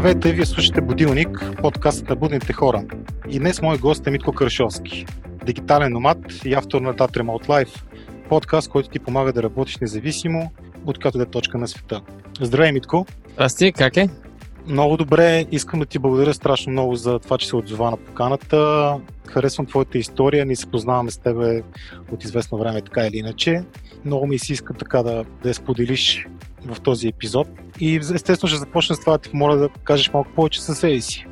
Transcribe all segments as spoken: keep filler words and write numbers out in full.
Здравейте, вие слушате Бодилник, подкаст на будните хора. И днес мой гост е Митко Кършовски, дигитален номад и автор на That Remote Life, подкаст, който ти помага да работиш независимо от която да е точка на света. Здравей, Митко! Здрасти, как е? Много добре, искам да ти благодаря страшно много за това, че се отзова на поканата. Харесвам твоята история, ние се познаваме с тебе от известно време, така или иначе. Много ми се иска така да, да я споделиш в този епизод. И естествено ще започна с това, ти моля да кажеш малко повече със себе си.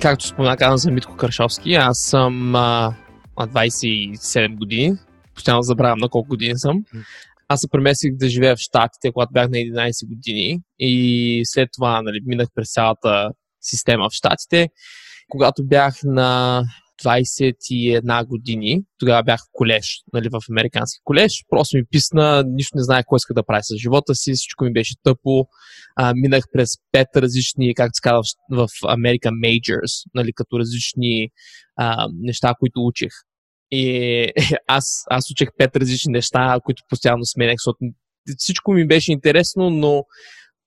Както спомена, казвам се Митко Кършовски, аз съм а, двайсет и седем години. Постоянно забравям на колко години съм. Аз се преместих да живея в Щатите, когато бях на единайсет години и след това нали, минах през цялата система в Щатите. Когато бях на двайсет и една години, тогава бях в колеж, нали, в американски колеж, просто ми писна, нищо не знаех кой иска да прави с живота си, всичко ми беше тъпо. А, минах през пет различни, както се казва в Америка, majors, нали, като различни а, неща, които учих. И аз, аз учих пет различни неща, които постоянно сменях, защото всичко ми беше интересно, но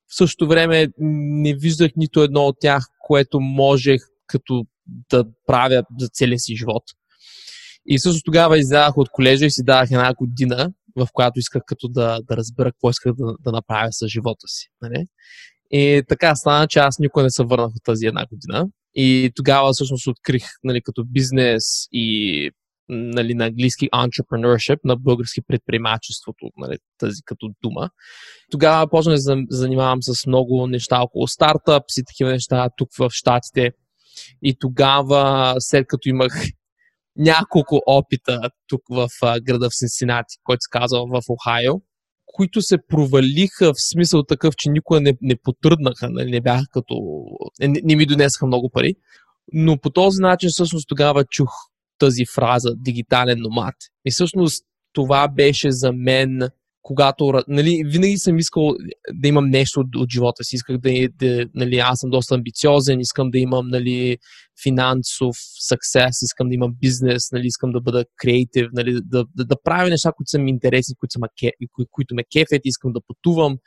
в същото време не виждах нито едно от тях, което можех като да правя за целия си живот. И също тогава излязах от колежа и си давах една година, в която исках като да, да разбера какво исках да, да направя с живота си. Нали? И така стана, че аз никога не се върнах от тази една година. И тогава всъщност открих нали, като бизнес и нали, на английски entrepreneurship, на български предприемачеството, нали, тази като дума. Тогава почнах да занимавам с много неща около стартъпс и такива неща тук в Щатите. И тогава, след като имах няколко опита тук в града в Синсинати, който се казва в Охайо, които се провалиха в смисъл такъв, че никога не, не потръднаха, не бяха като... Не, не ми донесаха много пари. Но по този начин всъщност тогава чух тази фраза дигитален номад. И всъщност това беше за мен, когато... Нали, винаги съм искал да имам нещо от, от живота си. Исках да... да нали, аз съм доста амбициозен, искам да имам нали, финансов съксес, искам да имам бизнес, нали, искам да бъда креатив, нали, да, да, да правя неща, които са ми интересни, които, са ме, кои, които ме кефят, искам да пътувам.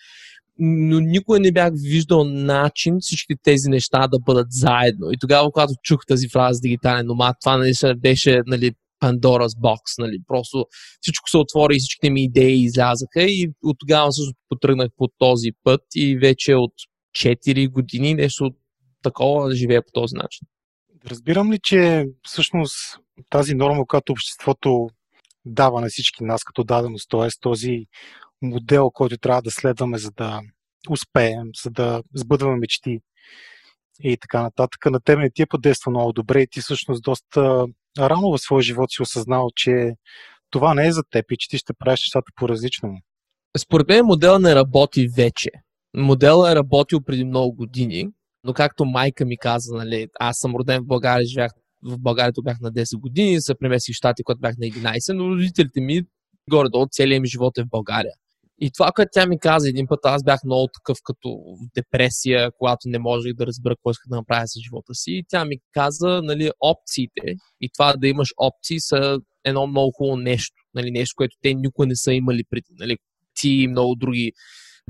Но никога не бях виждал начин всички тези неща да бъдат заедно. И тогава, когато чух тази фраза дигитален номад, това нали, беше нали, Pandora's Box. Нали. Просто всичко се отвори и всичките ми идеи излязаха и от тогава също потръгнах по този път и вече от четири години нещо такова да живея по този начин. Разбирам ли, че всъщност тази норма, която обществото дава на всички нас като даденост, т.е. този модел, който трябва да следваме, за да успеем, за да сбъдваме мечти и така нататък. На тебе не ти е подейства много добре и ти всъщност доста рано в своя живот си осъзнал, че това не е за теб и че ти ще правиш нещата по-различно. Според мен моделът не работи вече. Моделът е работил преди много години, но както майка ми каза, нали, аз съм роден в България, живях в България, бях на десет години, се преместих в Щатите, когато бях на единайсет, но родителите ми горе-долу целият ми живот е в България. И това, което тя ми каза един път, аз бях много такъв като депресия, когато не можех да разбера какво исках да направя с живота си. И тя ми каза, нали, опциите и това да имаш опции са едно много хубаво нещо. Нали, нещо, което те никога не са имали преди. Нали, ти и много други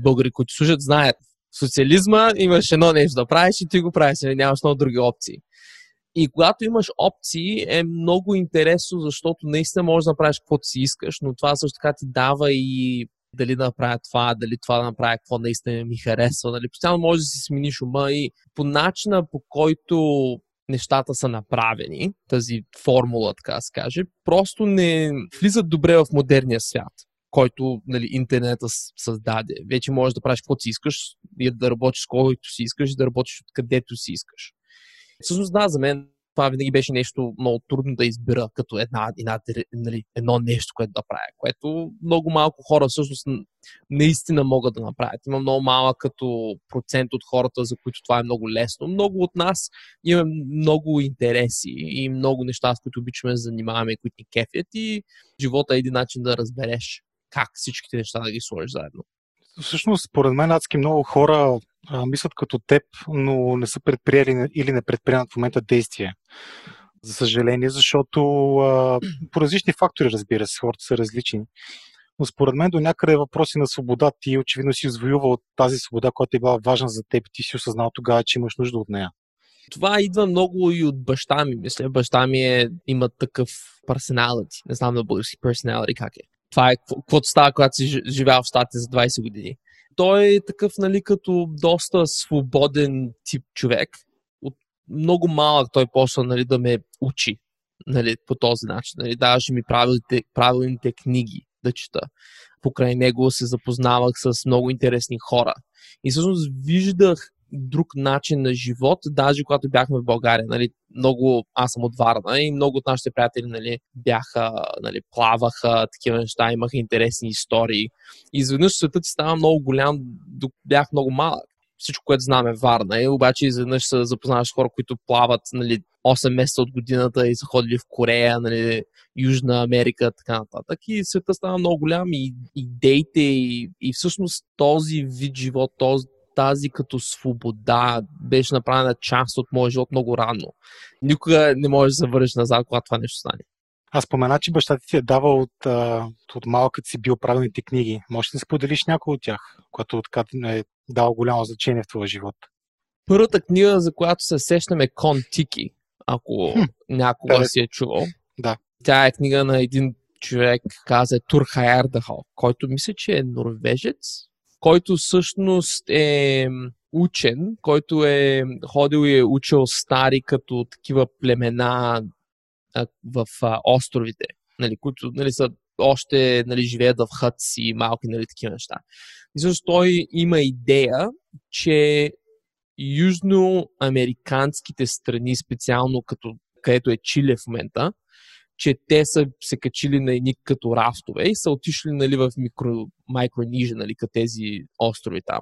българи, които слушат, знаят. В социализма имаш едно нещо да правиш и ти го правиш, нали, нямаш много други опции. И когато имаш опции е много интересно, защото наистина можеш да направиш каквото си искаш, но това също така ти дава и дали да направя това, дали това да направя какво наистина ми харесва. Дали постоянно можеш да си смениш ума и по начина, по който нещата са направени, тази формула, така да се каже, просто не влизат добре в модерния свят, който нали, интернета създаде. Вече можеш да правиш каквото си искаш, да работиш с когото си искаш и да работиш откъдето си искаш. Всъщност, да, за мен това винаги беше нещо много трудно да избира като една, една, нали, едно нещо, което да правя, което много малко хора всъщност наистина могат да направят. Има много малък като процент от хората, за които това е много лесно. Много от нас имаме много интереси и много неща, с които обичаме да занимаваме, които ни кефят и живота е един начин да разбереш как всичките неща да ги сложиш заедно. Всъщност, според мен, адски много хора а, мислят като теб, но не са предприели или не предприемат в момента действие. За съжаление, защото а, по различни фактори, разбира се, хората са различни. но според мен до някъде е въпроси на свобода. Ти очевидно си извоювал тази свобода, която е била важна за теб. Ти си осъзнал тогава, че имаш нужда от нея. Това идва много и от баща ми. Мисля, баща ми е, има такъв personality. Не знам на български personality как е. Това е каквото става, когато си живял в Щатите за двайсет години. Той е такъв, нали, като доста свободен тип човек. От много малък той почна, нали, да ме учи, нали, по този начин. Нали, даваше ми правилните, правилните книги да чета. Покрай него се запознавах с много интересни хора. И всъщност виждах друг начин на живот, даже когато бяхме в България. Нали, много, аз съм от Варна и много от нашите приятели, нали, бяха, нали, плаваха, такива неща, имаха интересни истории. И изведнъж светът ти става много голям, бях много малък. Всичко, което знам е Варна. И обаче изведнъж се запознаваш с хора, които плават, нали, осем месеца от годината и са ходили в Корея, нали, Южна Америка, така нататък. И света става много голям и идеите и, и всъщност този вид живот, този тази като свобода беше направена част от моя живот много рано. Никога не можеш да се върнеш назад, когато това нещо стане. Аз спомена, че баща ти ти е давал от, от малка си бил правилните книги. Може да споделиш някои от тях, което така е дал голямо значение в твоя живот? Първата книга, за която се сещам, е Кон Тики, ако хм, някога да си е чувал. Да. Тя е книга на един човек, каза Тур Хейердал, който мисля, че е норвежец, който всъщност е учен, който е ходил и е учил стари като такива племена а, в а, островите, нали, които, нали, са още, нали, живеят в хътс и малки, нали, такива неща. И всъщност той има идея, че южноамериканските страни, специално като, където е Чили в момента, че те са се качили на едни като рафтове и са отишли, нали, в микро, Майкронижа, нали, като тези острови там.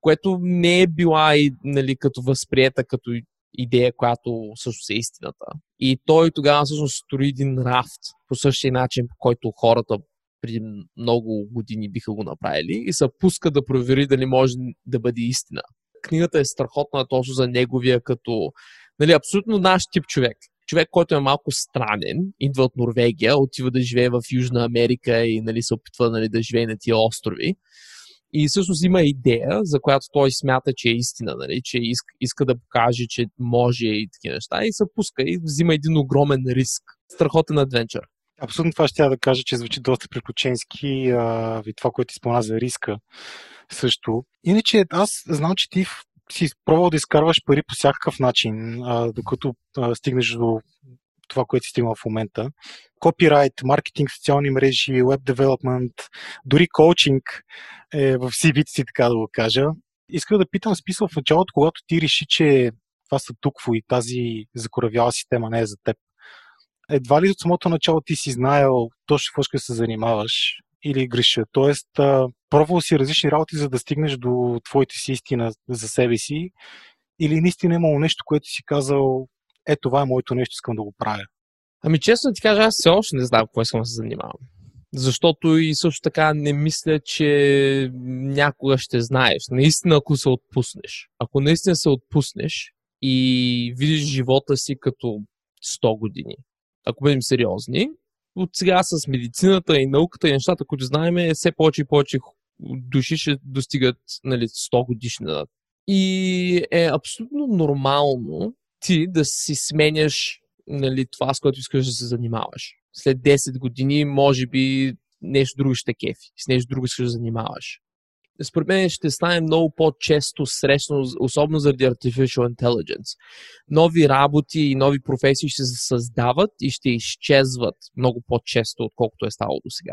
Което не е била, нали, като възприета като идея, която всъщност е истината. И той тогава всъщност строи един рафт по същия начин, по който хората преди много години биха го направили и се пуска да провери дали може да бъде истина. Книгата е страхотна точно за неговия като, нали, абсолютно наш тип човек. Човек, който е малко странен, идва от Норвегия, отива да живее в Южна Америка и, нали, се опитва, нали, да живее на тия острови. И всъщност има идея, за която той смята, че е истина, нали, че иска, иска да покаже, че може и такива неща. И се пуска и взима един огромен риск. Страхотен адвенчър. Абсолютно това ще я да кажа, че звучи доста приключенски, а, и това, което ти спомена за риска също. Иначе аз знам, че ти си пробвал да изкарваш пари по всякакъв начин, а, докато а, стигнеш до това, което си стигнал в момента. Копирайт, маркетинг, социални мрежи, веб девелопмент, дори коучинг е в си ви-то си, така да го кажа. Искам да питам, смисъл в началото, когато ти реши, че това са тукво и тази закоравяла система не е за теб. Едва ли от самото начало ти си знаел точно какво ще се занимаваш или греша? Тоест, пробвал си различни работи, за да стигнеш до твоите си истина за себе си, или наистина имало нещо, което си казал, е, това е моето нещо, искам да го правя? Ами честно ти кажа, аз все още не знам какво искам да се занимавам. Защото и също така не мисля, че някога ще знаеш. Наистина, ако се отпуснеш. Ако наистина се отпуснеш и видиш живота си като сто години, ако бъдем сериозни, от сега с медицината и науката и нещата, които знаем, все повече и повече души ще достигат, нали, сто годишна. И е абсолютно нормално ти да си сменяш, нали, това, с което искаш да се занимаваш. След десет години, може би, нещо друго ще кефи, с нещо друго искаш да занимаваш. Според мен ще стане много по-често срещано, особено заради Artificial Intelligence. Нови работи и нови професии ще се създават и ще изчезват много по-често, отколкото е ставало до сега.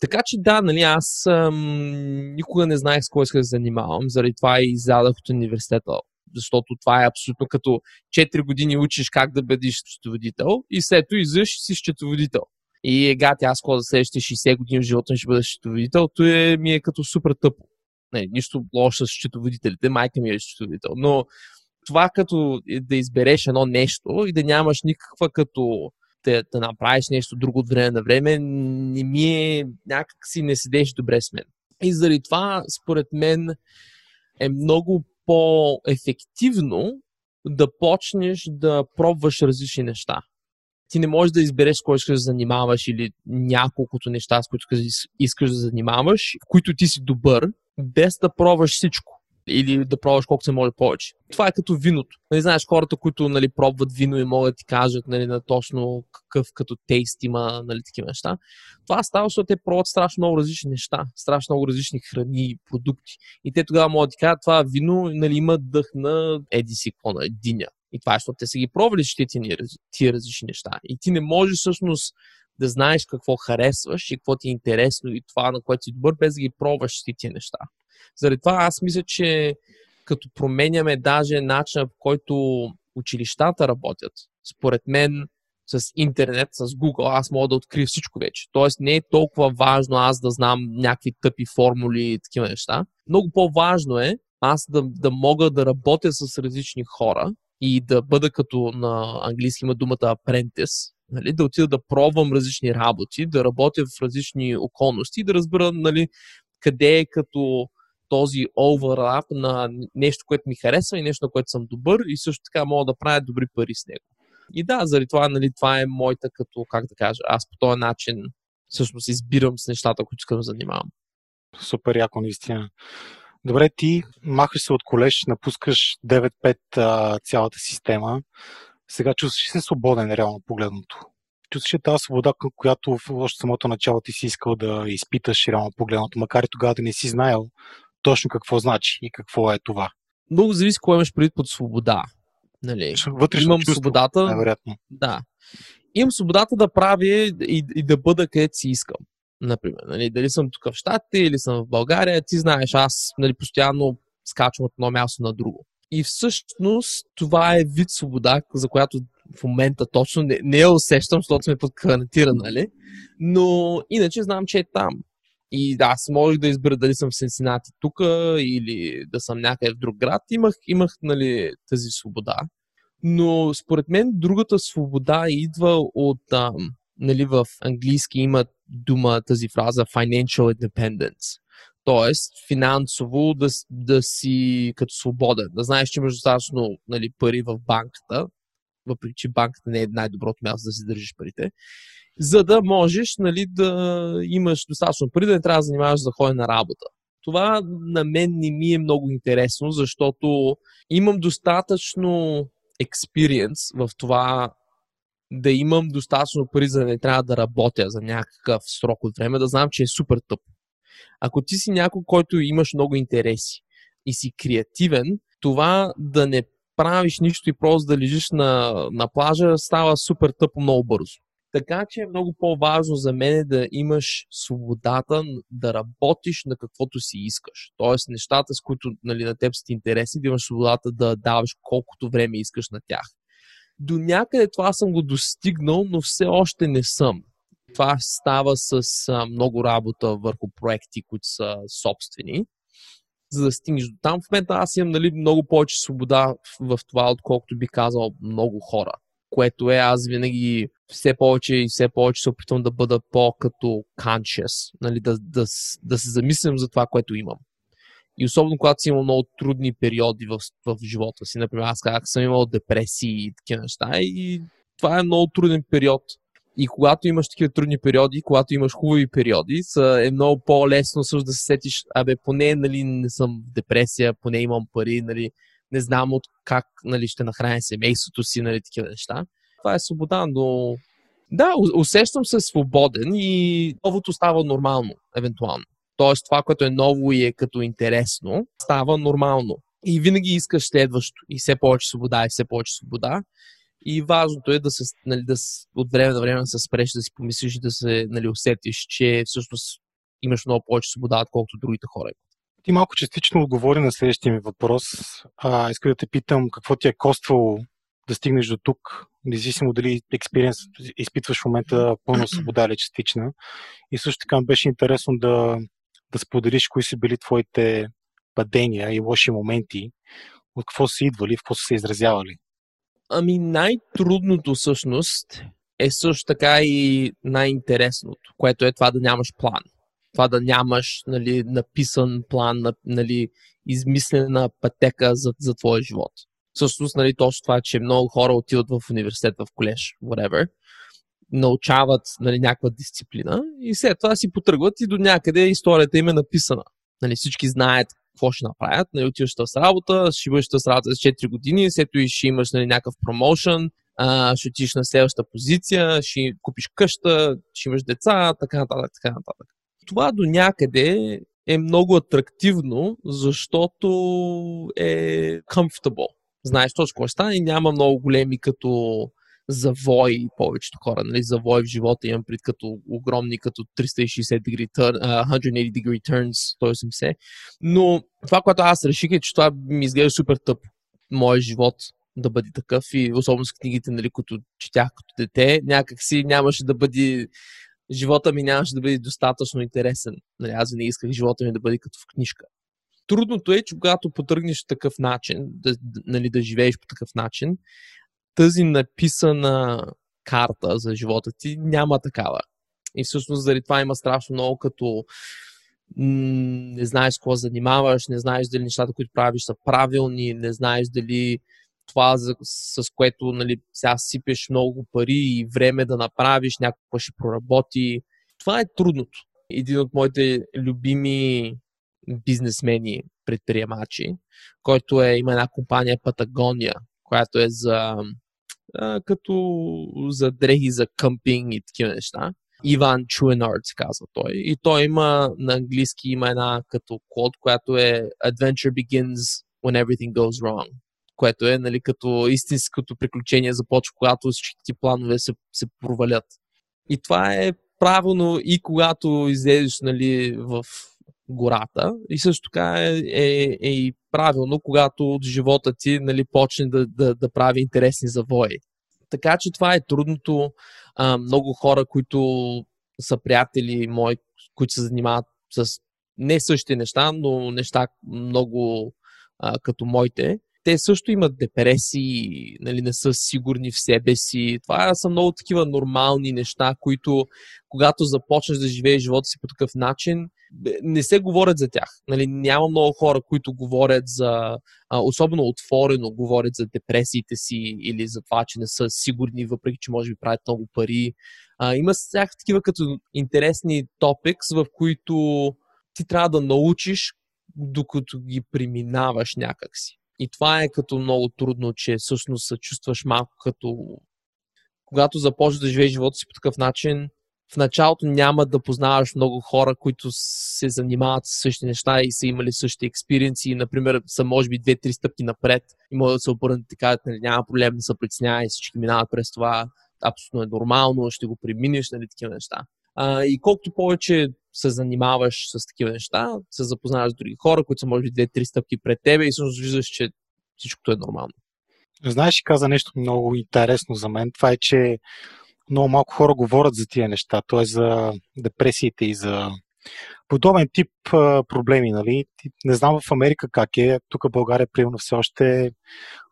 Така че да, нали, аз ам, никога не знаех с кой исках да се занимавам, заради това и задах от университета. Защото това е абсолютно като четири години учиш как да бъдеш счетоводител и след това излизаш си счетоводител. И ега, аз когато за следващите шейсет години в живота ми ще бъда счетоводител, то е, ми е като супер тъпо. Не, нищо лошо с счетоводителите, майка ми е счетоводител. Но това като да избереш едно нещо и да нямаш никаква като да, да направиш нещо друго от време на време, не ми е, някак си не седеш добре с мен. И заради това, според мен, е много по-ефективно да почнеш да пробваш различни неща. ти не можеш да избереш с кой искаш да занимаваш или няколкото неща, с които искаш да занимаваш, в които ти си добър, без да пробваш всичко. Или да пробваш колко се може повече. Това е като виното. Нали, знаеш, хората, които нали, пробват вино и могат да ти кажат нали, на точно какъв като тейст има нали, такива неща. Това става, защото те пробват страшно много различни неща, страшно много различни храни и продукти. И те тогава могат да ти кажат, това вино нали, има дъх на еди си какво на единя. И това е, защото те са ги пробвали тия различни неща. И ти не можеш всъщност да знаеш какво харесваш и какво ти е интересно и това, на което си добър, без да ги пробваш тия неща. Заради това аз мисля, че като променяме даже начина, по който училищата работят, според мен с интернет, с Google, аз мога да открия всичко вече. Тоест не е толкова важно аз да знам някакви тъпи формули и такива неща. Много по-важно е аз да, да мога да работя с различни хора и да бъда като на английски има думата apprentice, нали, да отида да пробвам различни работи, да работя в различни околности и да разбера нали, къде е като този овърлап на нещо, което ми харесва и нещо, на което съм добър и също така мога да правя добри пари с него. И да, заради това, нали, това е моята като, как да кажа, аз по този начин всъщност избирам с нещата, които искам да занимавам. Супер яко, наистина. Добре, ти махаш се от колеж, напускаш девет пет а, цялата система. Сега чувстваш се свободен, реално погледното. Чувстваш ли тази свобода, която в още самото начало ти си искал да изпиташ реално погледното, макар и тогава да не си знаел точно какво значи и какво е това? Много зависи кое имаш предвид под свобода. Нали? Вътрешно имам чувство, свободата, невероятно. Да. Имам свободата да правя и, и да бъда където си искам. Например, нали? Дали съм тук в Щатите или съм в България, ти знаеш, аз нали, постоянно скачвам от едно място на друго. И всъщност това е вид свобода, за която в момента точно не, не я усещам, защото сме под карантина, нали? Но иначе знам, че е там. И да, аз можех да избера дали съм в Синсинати тук или да съм някъде в друг град. Имах, имах нали, тази свобода. Но според мен другата свобода идва от... А, нали, в английски има дума тази фраза financial independence. Тоест, финансово да, да си като свободен. Да знаеш, че имаш достатъчно нали, пари в банката, въпреки че банката не е най-доброто място да си държиш парите, за да можеш нали, да имаш достатъчно пари, да не трябва да занимаваш за ходене на работа. Това на мен не ми е много интересно, защото имам достатъчно експириенс в това да имам достатъчно пари, за да не трябва да работя за някакъв срок от време, да знам, че е супер тъп. Ако ти си някой, който имаш много интереси и си креативен, това да не правиш нищо и просто да лежиш на, на плажа, става супер тъпо много бързо. Така че е много по-важно за мен е да имаш свободата да работиш на каквото си искаш. Тоест нещата, с които нали, на теб са ти интересни, да имаш свободата да даваш колкото време искаш на тях. До някъде това съм го достигнал, но все още не съм. Това става с а, много работа върху проекти, които са собствени. За да стигнеш до там, в момента аз имам нали, много повече свобода в, в това, отколкото би казал много хора. Което е, аз винаги все повече и все повече се опитвам да бъда по-като conscious, нали, да, да, да се замислям за това, което имам. И особено когато си имал много трудни периоди в, в живота си. Например, аз казах, съм имал депресии и такива неща и това е много труден период. И когато имаш такива трудни периоди, когато имаш хубави периоди, е много по-лесно също да се сетиш, абе, поне нали, не съм в депресия, поне имам пари, нали, не знам от как нали, ще нахраня семейството си, нали, такива неща. Това е свобода, но да, усещам се свободен и новото става нормално, евентуално. Тоест това, което е ново и е като интересно, става нормално. И винаги искаш следващо и все повече свобода и все повече свобода. И важното е да, се, нали, да от време на време да се спреш, да си помислиш и да се нали, усетиш, че всъщност имаш много повече свобода, отколкото другите хора. Ти малко частично отговори на следващия ми въпрос. А, искам да те питам какво ти е коствало да стигнеш до тук, независимо дали експириенс изпитваш в момента пълна свобода или частична. И също така беше интересно да, да споделиш кои са били твоите падения и лоши моменти, от какво са идвали, в какво са се изразявали. Ами най-трудното всъщност е също така и най-интересното, което е това да нямаш план. Това да нямаш нали, написан план, нали, измислена пътека за, за твоя живот. всъщност, нали, точно това, че много хора отиват в университет, в колеж, whatever, научават, нали, някаква дисциплина и след това си потръгват и до някъде историята им е написана. Нали, всички знаят какво ще направят, нали, отиваш с работа, ще бъдеш с работа за четири години, след това ще имаш, нали, някакъв промоушън, а, ще отидеш на следващата позиция, ще купиш къща, ще имаш деца, така нататък, така нататък. Това до някъде е много атрактивно, защото е comfortable. Знаеш точно какво ще стане и няма много големи като завои повечето хора. Нали? Завои в живота имам пред като огромни, като триста и шейсет дегри, сто и осемдесет дегри turns, сто и осемдесет. Но това, което аз реших, е, че това ми изглежда супер тъпо. Моят живот да бъде такъв и особено с книгите, нали, които четях като дете, някакси нямаше да бъде... Живота ми нямаше да бъде достатъчно интересен. Нали, аз не исках живота ми да бъде като в книжка. Трудното е, че когато потръгнеш такъв начин, да, нали, да живееш по такъв начин, тази написана карта за живота ти няма такава. И всъщност заради това има страшно много като м- не знаеш с какво занимаваш, не знаеш дали нещата, които правиш, са правилни, не знаеш дали това, за, с, с което, нали, сега сипеш много пари и време да направиш, някакво ще проработи. Това е трудното. Един от моите любими бизнесмени, предприемачи, който е, има една компания Патагония, която е за, а, като за дрехи, за къмпинг и такива неща. Иван Чуенард се казва той. И той има, на английски има една като код, която е Adventure begins when everything goes wrong. Което е, нали, като истинското приключение започва, когато всички планове се, се провалят. И това е правилно и когато излезеш, нали, в гората. И също така е, е, е и правилно, когато от живота ти, нали, почне да, да, да прави интересни завои. Така че това е трудното. А, много хора, които са приятели мои, които се занимават с не същите неща, но неща много а, като моите, те също имат депресии, нали, не са сигурни в себе си. Това са много такива нормални неща, които когато започнеш да живееш живота си по такъв начин, не се говорят за тях. Нали, няма много хора, които говорят за, особено отворено, говорят за депресиите си или за това, че не са сигурни, въпреки че може би правят много пари. Има всякакви такива като интересни topics, в които ти трябва да научиш, докато ги преминаваш някакси. И това е като много трудно, че всъщност се чувстваш малко като... Когато започнеш да живееш живота си по такъв начин, в началото няма да познаваш много хора, които се занимават с същите неща и са имали същите експириенси. Например, са може би две-три стъпки напред и могат да се обърнат и кажат, нали, няма проблем, не се притеснявай, всички минават през това, абсолютно е нормално, ще го преминеш, нали, такива неща. А, и колкото повече се занимаваш с такива неща, се запознаваш с други хора, които са може би две-три стъпки пред тебе и всъщност виждаш, че всичкото е нормално. Знаеш, каза нещо много интересно за мен. Това е, че много малко хора говорят за тия неща, т.е. за депресиите и за подобен тип проблеми, нали? Не знам в Америка как е, тук в България примерно все още,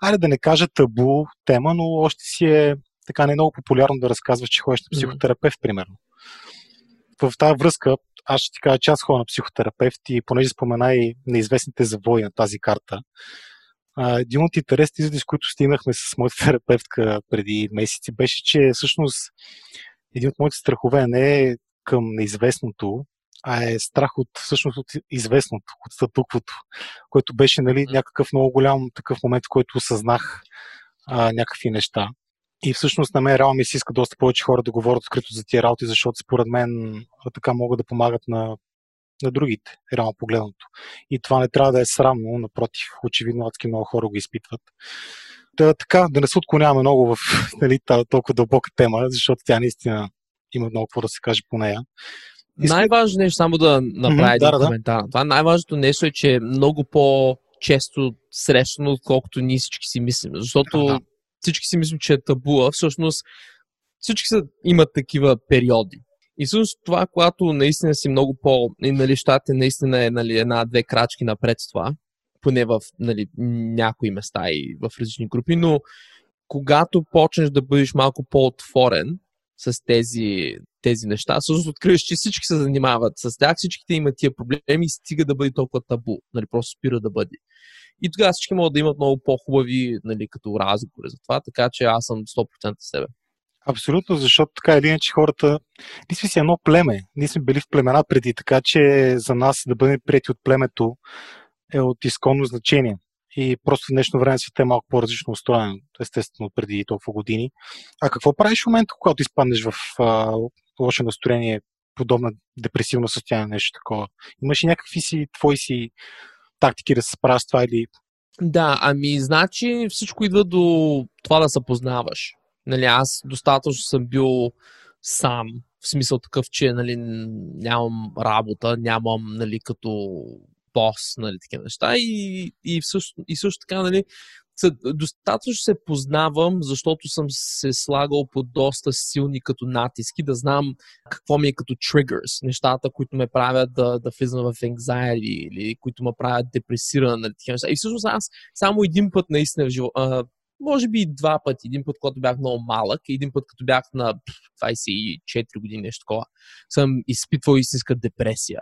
айде да не кажа табу тема, но още си е така не много популярно да разказваш, че ходиш на психотерапевт, примерно. В тази връзка, аз ще ти кажа, че аз ходя на психотерапевт и понеже спомена и неизвестните завои на тази карта, един от интересните изводи, с които стигнахме с моята терапевтка преди месеци, беше, че всъщност един от моите страхове не е към неизвестното, а е страх от всъщност от известното, от статуквото, което беше, нали, някакъв много голям такъв момент, в който осъзнах а, някакви неща. И всъщност на мен реално ми се иска доста повече хора да говорят открито за тия работи, защото според мен така могат да помагат на, на другите, реално погледното. И това не трябва да е срамно, напротив, очевидно адски много хора го изпитват. Та, така, да не се отклоняваме много в, нали, толкова дълбока тема, защото тя наистина има много какво да се каже по нея. И... Най-важното нещо, само да направя един да, коментар. Да. Това най-важното нещо е, че е много по-често срещано, отколкото ние всички си мислим. Защото... Да. Всички си мислим, че е табуа. Всъщност всички са, имат такива периоди. И всъщност това, когато наистина си много по... И, нали, щатите наистина е, нали, една-две крачки напред с това, поне в, нали, някои места и в различни групи, но когато почнеш да бъдеш малко по-отворен с тези, тези неща, всъщност откриваш, че всички се занимават с тях, всичките имат тия проблеми и стига да бъде толкова табу. Нали, просто спира да бъде. И тогава всички могат да имат много по-хубави, нали, като разговори за това, така че аз съм сто процента себе. Абсолютно, защото така или иначе хората, ние сме си едно племе, ние сме били в племена преди, така че за нас да бъдем прияти от племето е от изконно значение. И просто в днешно време света е малко по-различно устроен, естествено, преди толкова години. А какво правиш в момента, когато изпаднеш в а, лошо настроение, подобно депресивно състояние, нещо такова? Имаш ли някакви си, твои си тактики да се справиш с това или... Да, ами, значи всичко идва до това да се познаваш. Нали, аз достатъчно съм бил сам, в смисъл такъв, че нали, нямам работа, нямам нали, като... бос, нали, такива неща и, и, също, и също така, нали, достатъчно се познавам, защото съм се слагал по доста силни като натиски, да знам какво ми е като triggers, нещата, които ме правят да, да влизам в anxiety или които ме правят депресиран, нали, такива неща. И всъщност аз само един път наистина в живота, може би два пъти, един път, когато бях много малък и един път, като бях на двайсет и четири години, нещо такова, съм изпитвал истинска депресия.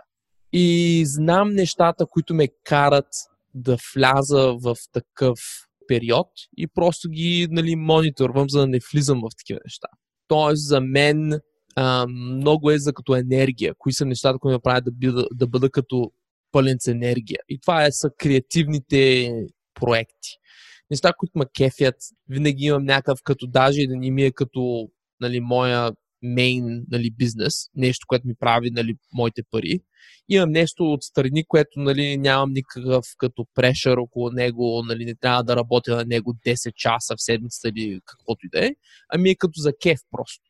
И знам нещата, които ме карат да вляза в такъв период и просто ги нали, мониторвам, за да не влизам в такива неща. Тоест за мен а, много е за като енергия. Кои са нещата, които ме правят да бъда, да бъда като пълен с енергия. И това е, са креативните проекти. Неща, които ме кефят, винаги имам някакъв като даже и да не ми е като нали, моя мейн нали, бизнес, нещо, което ми прави нали, моите пари. Имам нещо отстрани, което нали, нямам никакъв като прешър около него, нали, не трябва да работя на него десет часа в седмицата или каквото и да е, ами е като за кеф просто.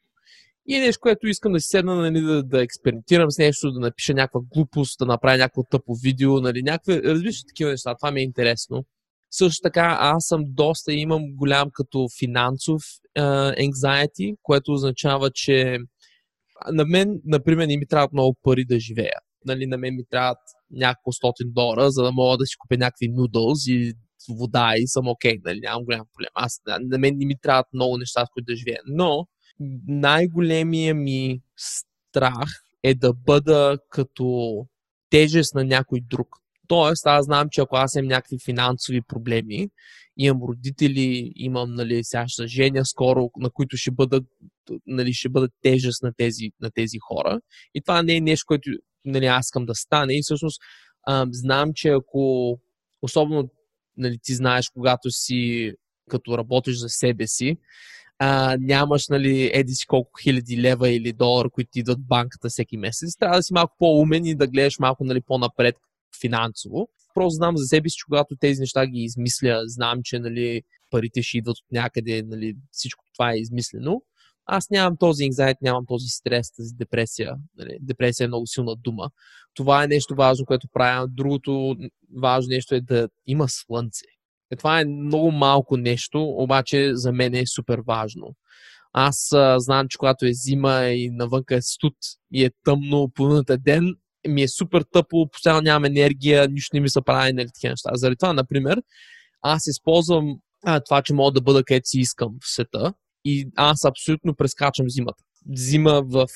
И е нещо, което искам да си седна, нали, да, да експериментирам с нещо, да напиша някаква глупост, да направя някакво тъпо видео, нали, някакви различни такива неща, това ми е интересно. Също така аз съм доста и имам голям като финансов uh, anxiety, което означава, че на мен, например, не ми трябват много пари да живея. Нали, на мен ми трябват няколко стотин долара, за да мога да си купя някакви нудълс и вода и съм окей, нали, нямам голям проблем. Аз, на мен не ми трябват много неща, с които да живея. Но най-големия ми страх е да бъда като тежест на някой друг. Тоест, аз знам, че ако аз имам някакви финансови проблеми, имам родители, имам, нали, сега ще женя скоро, на които ще бъда, нали, ще бъда тежест на тези, на тези хора. И това не е нещо, което нали, аз искам да стане. И всъщност а, знам, че ако особено нали, ти знаеш, когато си като работиш за себе си, а, нямаш нали, еди си колко хиляди лева или долар, които ти идват в банката всеки месец. Трябва да си малко по-умен и да гледаш малко нали, по-напред финансово. Просто знам за себе си, че когато тези неща ги измисля, знам, че нали, парите ще идват от някъде, нали, всичко това е измислено. Аз нямам този anxiety, нямам този стрес, тази депресия. Нали. Депресия е много силна дума. Това е нещо важно, което правя. Другото важно нещо е да има слънце. Е, това е много малко нещо, обаче за мен е супер важно. Аз а, знам, че когато е зима и навънка е студ и е тъмно половината ден, ми е супер тъпо, постоянно нямам енергия, нищо не ми се прави, нали такива неща. Заради това, например, аз използвам а, това, че мога да бъда където си искам в света и аз абсолютно прескачам зимата. Зима в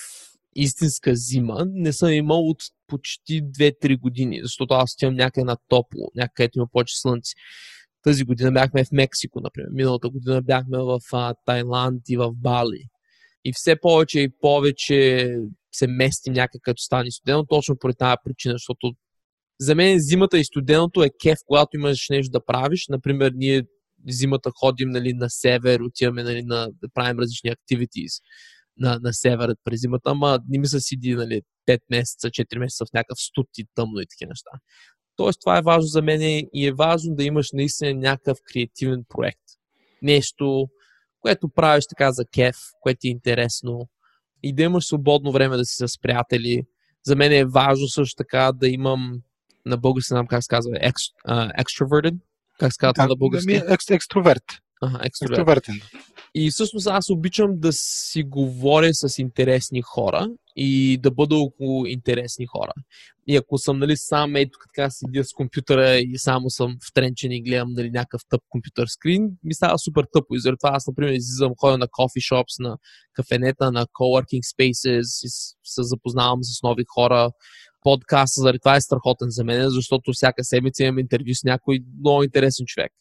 истинска зима не съм имал от почти две-три години, защото аз отивам някъде на топло, някъде има повече слънце. Тази година бяхме в Мексико, например. Миналата година бяхме в а, Тайланд и в Бали. И все повече и повече се мести някак като стане студено, точно поради тази причина, защото за мен зимата и студеното е кеф, когато имаш нещо да правиш. Например, ние зимата ходим нали, на север, отиваме нали, на, да правим различни activities на, на север през зимата, ама не ми се седи нали, пет месеца, четири месеца в някакъв студ и тъмно и такива неща. Тоест това е важно за мен и е важно да имаш наистина някакъв креативен проект. Нещо, което правиш така за кеф, което ти е интересно и да имаш свободно време да си с приятели. За мен е важно също така да имам, на български знам как се казва, екс, а, extroverted, как се казва да, на български? Да ми е екс, екстроверт. Аха, екстроверт. Екстровертен. И всъщност аз обичам да си говоря с интересни хора и да бъда около интересни хора. И ако съм нали, сам ей тук така седя с компютъра и само съм втренчен и гледам нали, някакъв тъп компютър скрин, ми става супер тъпо. И заради това аз, например, излизам, ходя на кофи шопс, на кафенета, на coworking spaces, се запознавам с нови хора. подкаста, заради това е страхотен за мен, защото всяка седмица имам интервю с някой много интересен човек.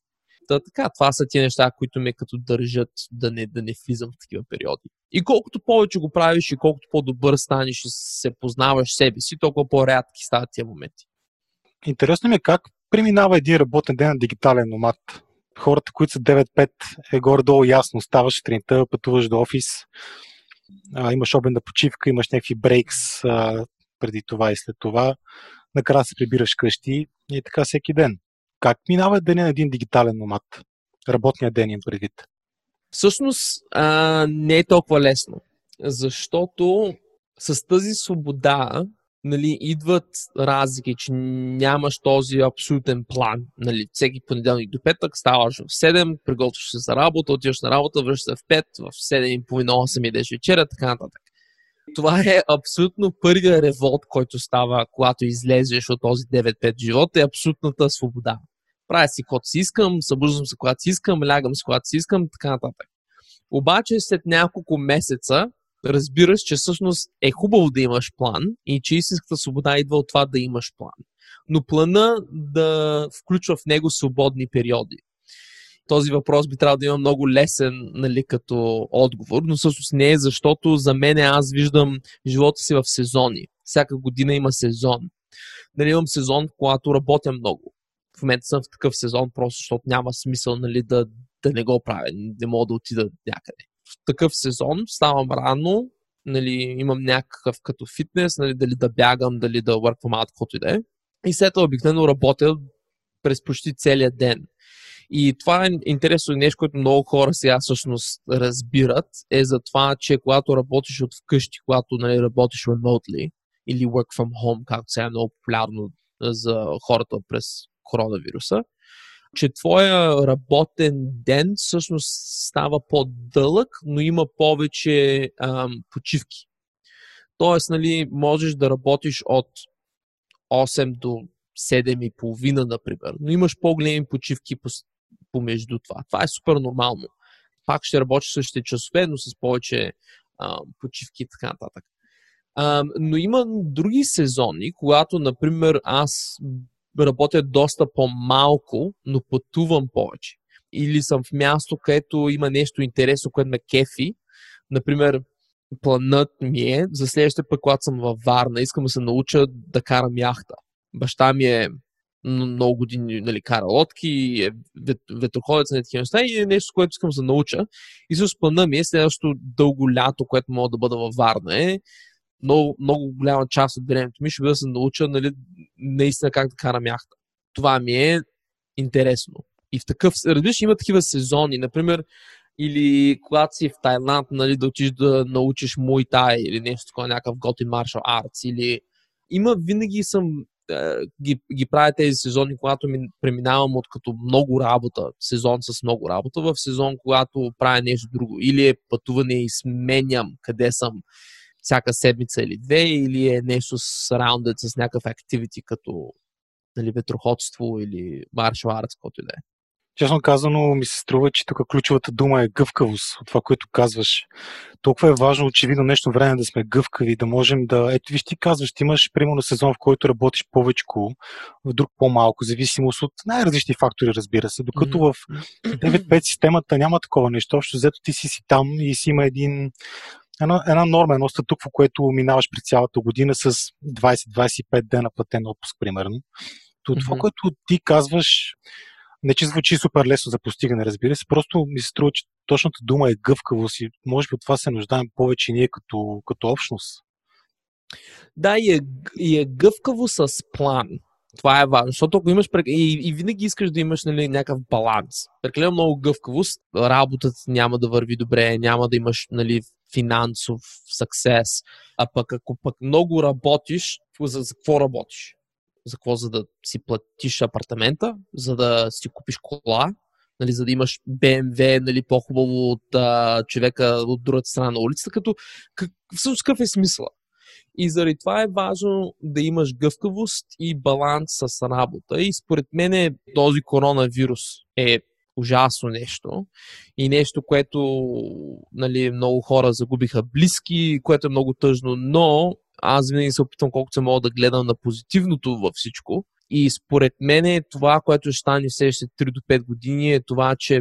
Та, така, това са тия неща, които ме като държат да не, да не влизам в такива периоди. И колкото повече го правиш и колкото по-добър станеш и се познаваш себе си, толкова по-рядки стават тия моменти. Интересно ми е как преминава един работен ден на дигитален номад. Хората, които са девет-пет, е горе-долу ясно. Ставаш сутринта, пътуваш до офис, а, имаш обедна почивка, имаш някакви брейкс а, преди това и след това. Накрая се прибираш къщи и така всеки ден. Как минава денят на един дигитален номад? Работният ден им предвид. Всъщност а, не е толкова лесно, защото с тази свобода, нали, идват разлики, че нямаш този абсолютен план. Нали, всеки понеделник до петък ставаш в седем, приготвяш се за работа, отиваш на работа, връщаш се в пет, в седем и половина, осем идеш вечеря, така нататък. Това е абсолютно първия револт, който става, когато излезеш от този девет-пет живот, е абсолютната свобода. Правя си когато си искам, събуждам се когато си искам, лягам се когато си искам, така нататък. Обаче след няколко месеца разбираш, че всъщност е хубаво да имаш план и че истинската свобода идва от това да имаш план. Но плана да включва в него свободни периоди. Този въпрос би трябвало да има много лесен, нали, като отговор, но всъщност не е, защото за мен аз виждам живота си в сезони. Всяка година има сезон. Нали, имам сезон, когато работя много. В момента съм в такъв сезон, просто защото няма смисъл, нали, да, да не го правя, не мога да отида някъде. В такъв сезон ставам рано, нали, имам някакъв като фитнес, нали, дали да бягам, дали да върквам малко, каквото и да е. И след това обикновено работя през почти целия ден. И това е интересно нещо, което много хора сега всъщност разбират, е за това, че когато работиш от вкъщи, когато, нали, работиш remotely или work from home, както сега е много популярно за хората през коронавируса, че твоя работен ден всъщност става по-дълъг, но има повече ам, почивки. Тоест, нали, можеш да работиш от осем до седем и половина, например, но имаш по-големи почивки помежду това. Това е супер нормално. Пак ще работиш същите часове, но с повече а, почивки и така нататък. А, но има други сезони, когато, например, аз работя доста по-малко, но пътувам повече. Или съм в място, където има нещо интересно, което ме кефи. Например, планът ми е за следващия път, когато съм във Варна, искам да се науча да карам яхта. Баща ми е много години, нали, кара лодки, е ветроходец на такива неща и е нещо, което искам да науча. И също плана ми е следващото дълго лято, което мога да бъда във Варна. Е много, много голяма част от времето ми ще бъде да се науча, нали, наистина как да карам яхта. Това ми е интересно. И в такъв, разбираш, има такива сезони, например, или когато си в Тайланд, нали, да отиш да научиш муай тай или нещо такова, някакъв готин маршал артс, или има винаги съм Ги, ги правя тези сезони, когато ми преминавам от като много работа, сезон с много работа, в сезон, когато правя нещо друго. Или е пътуване и сменям къде съм всяка седмица или две, или е нещо surrounded с някакъв activity, като, нали, ветроходство или martial arts, което и да е. Честно казано, ми се струва, че тук ключовата дума е гъвкавост, от това, което казваш. Толкова е важно, очевидно, нещо време да сме гъвкави, да можем да... Ето, виж, ти казваш, ти имаш примерно сезон, в който работиш повечко, в друг по-малко, зависимост от най-различни фактори, разбира се. Докато в девет-пет системата няма такова нещо, общо взето ти си си там и си има един... Една, една норма, едно статукво, което минаваш през цялата година с двайсет-двайсет и пет дена платен отпуск, примерно. То, това, mm-hmm. което ти казваш... Не, че звучи супер лесно за постигане, разбира се, просто ми се струва, че точната дума е гъвкавост и може би от това се нуждаем повече ние като, като общност. Да, и е, и е гъвкаво с план. Това е важно, защото ако имаш и, и винаги искаш да имаш, нали, някакъв баланс. Прекалено много гъвкавост, работата няма да върви добре, няма да имаш, нали, финансов съксес, а пък ако пък много работиш, за, за какво работиш? За какво? За да си платиш апартамента, за да си купиш кола, нали, за да имаш Бе Ем Ве, нали, по-хубаво от а, човека от другата страна на улицата, като как, всъщност какъв е смисъла. И заради това е важно да имаш гъвкавост и баланс с работа. И според мен този коронавирус е ужасно нещо и нещо, което, нали, много хора загубиха близки, което е много тъжно, но аз винаги се опитвам колкото се мога да гледам на позитивното във всичко. И според мен това, което ще стане в следващите три до пет години, е това, че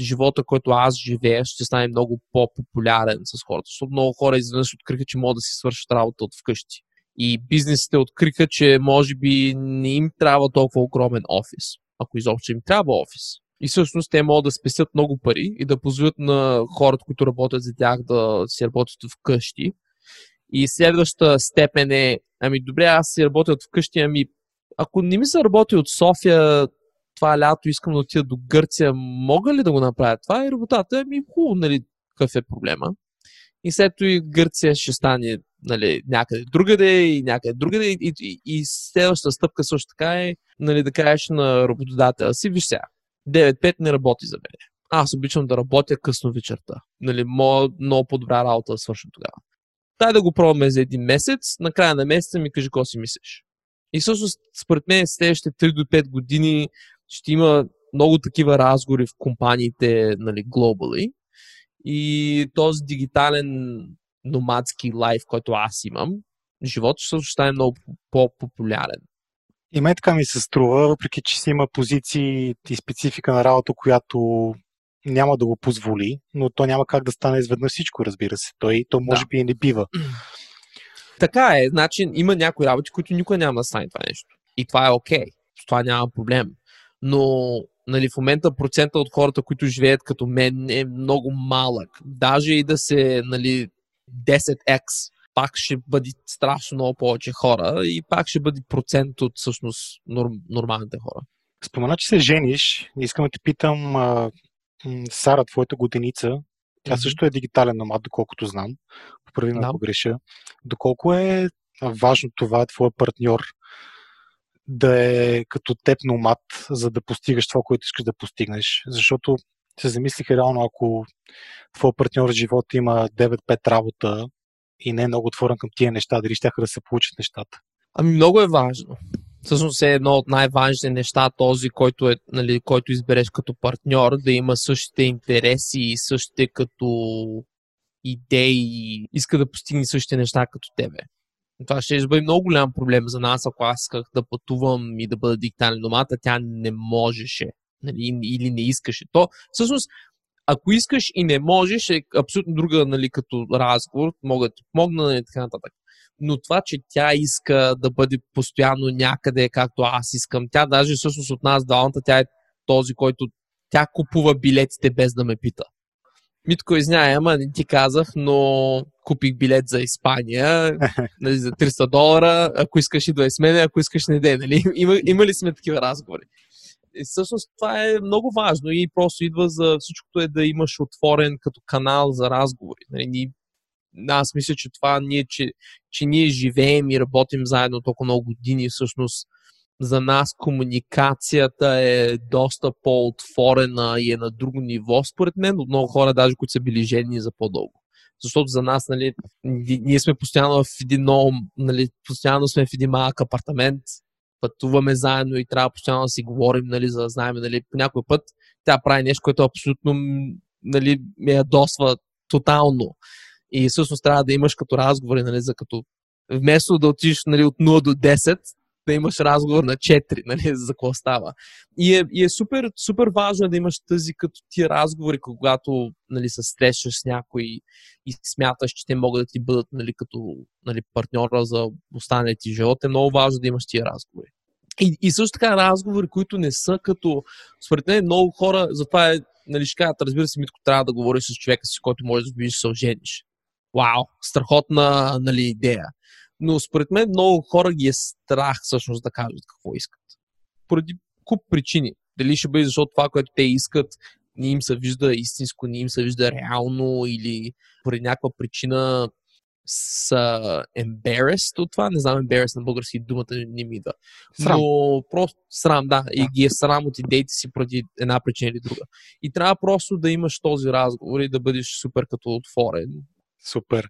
живота, който аз живея, ще стане много по-популярен с хората. Защото много хора изведнъж откриха, че могат да си свършат работа от вкъщи. И бизнесите откриха, че може би не им трябва толкова огромен офис, ако изобщо им трябва офис. И всъщност те могат да спестят много пари и да позволят на хората, които работят за тях, да си работят вкъщи. И следващата степен е, ами добре, аз си работя от вкъщи, ами ако не ми се работи от София това лято, искам да отида до Гърция, мога ли да го направя това? И работата, ами хубаво, нали, какъв е проблема. И след това Гърция ще стане, нали, някъде другаде и някъде другаде. И, и, и следващата стъпка също така е, нали, да кажеш на работодателя си, виж сега, девет пет не работи за мен. Аз обичам да работя късно вечерта. Нали, мога много по-добра работа да свършим тогава. Дай да го пробваме за един месец, на края на месеца ми кажи какво си мислиш. И всъщност, според мен, следващите три до пет години ще има много такива разговори в компаниите, нали, глобали. И този дигитален номадски лайф, който аз имам, живот всъщност ще е много по-популярен. И мен така ми се струва, въпреки че си има позиции и специфика на работа, която няма да го позволи, но то няма как да стане изведнъж всичко, разбира се. Той, то може да. би и не бива. Така е, значи има някои работи, които никога няма да стане това нещо. И това е окей, okay. Това няма проблем. Но, нали, в момента процента от хората, които живеят като мен, е много малък. Даже и да се, нали, десет екс, пак ще бъде страшно много повече хора и пак ще бъде процент от всъщност норм, нормалните хора. Спомена, че се жениш. Искам да ти питам, а, Сара, твоята годеница, тя също е дигитален номад, доколкото знам. Поправи ме, ако греша. Доколко е важно това, твой партньор да е като теб номад, за да постигаш това, което искаш да постигнеш? Защото се замислих реално, ако твой партньор в живота има девет пет работа и не е много отворен към тия неща, дали ще да се получат нещата? Ами много е важно. Всъщност е едно от най-важните неща този, който, е, нали, който избереш като партньор, да има същите интереси и същите като идеи, иска да постигне същите неща като тебе. Това ще бъде много голям проблем за нас, ако аз исках да пътувам и да бъда дигитален номад, тя не можеше, нали, или не искаше. То, всъщност, ако искаш и не можеш, е абсолютно друга, нали, като разговор, мога да ти помогна и така нататък. Но това, че тя иска да бъде постоянно някъде, както аз искам. Тя даже всъщност от нас двамата, тя е този, който тя купува билетите без да ме пита. Митко, извинявай, ама не ти казах, но купих билет за Испания, нали, за триста долара, ако искаш идвай с мене, ако искаш не дей, нали? Има, имали сме такива разговори. И всъщност това е много важно и просто идва за всичкото е да имаш отворен като канал за разговори. Нали? Аз мисля, че това ние, че, че ние живеем и работим заедно толкова много години, всъщност за нас комуникацията е доста по-отворена и е на друго ниво, според мен, от много хора, даже които са били женени за по-дълго. Защото за нас, нали, ние сме постоянно в един много, нали, постоянно сме в един малък апартамент, пътуваме заедно и трябва постоянно да си говорим, нали, за да знаем, нали, по някой път тя прави нещо, което абсолютно, нали, ме ядосва тотално. И всъщност трябва да имаш като разговори, нали, за като вместо да отидеш, нали, от нула до десет, да имаш разговор на четири, нали, за какво става. И е, и е супер, супер важно да имаш тази като ти разговори, когато, нали, се срещаш с някой и смяташ, че те могат да ти бъдат, нали, като, нали, партньора за останалия ти живот. Е много важно да имаш тия разговори. И, и също така разговори, които не са като... Според мен много хора, затова е, нали, ще кажат, разбира се, Митко, трябва да говориш с човека си, който може да видиш, се ожениш. Вау, страхотна, нали, идея. Но според мен много хора ги е страх всъщност да кажат какво искат. Поради куп причини. Дали ще бъде защото това, което те искат, не им се вижда истинско, не им се вижда реално или поради някаква причина са embarrassed от това. Не знам embarrassed на български, думата не ми идва. Срам. Но просто срам, да. И ги е срам от идеите си поради една причина или друга. И трябва просто да имаш този разговор и да бъдеш супер като отворен. Супер.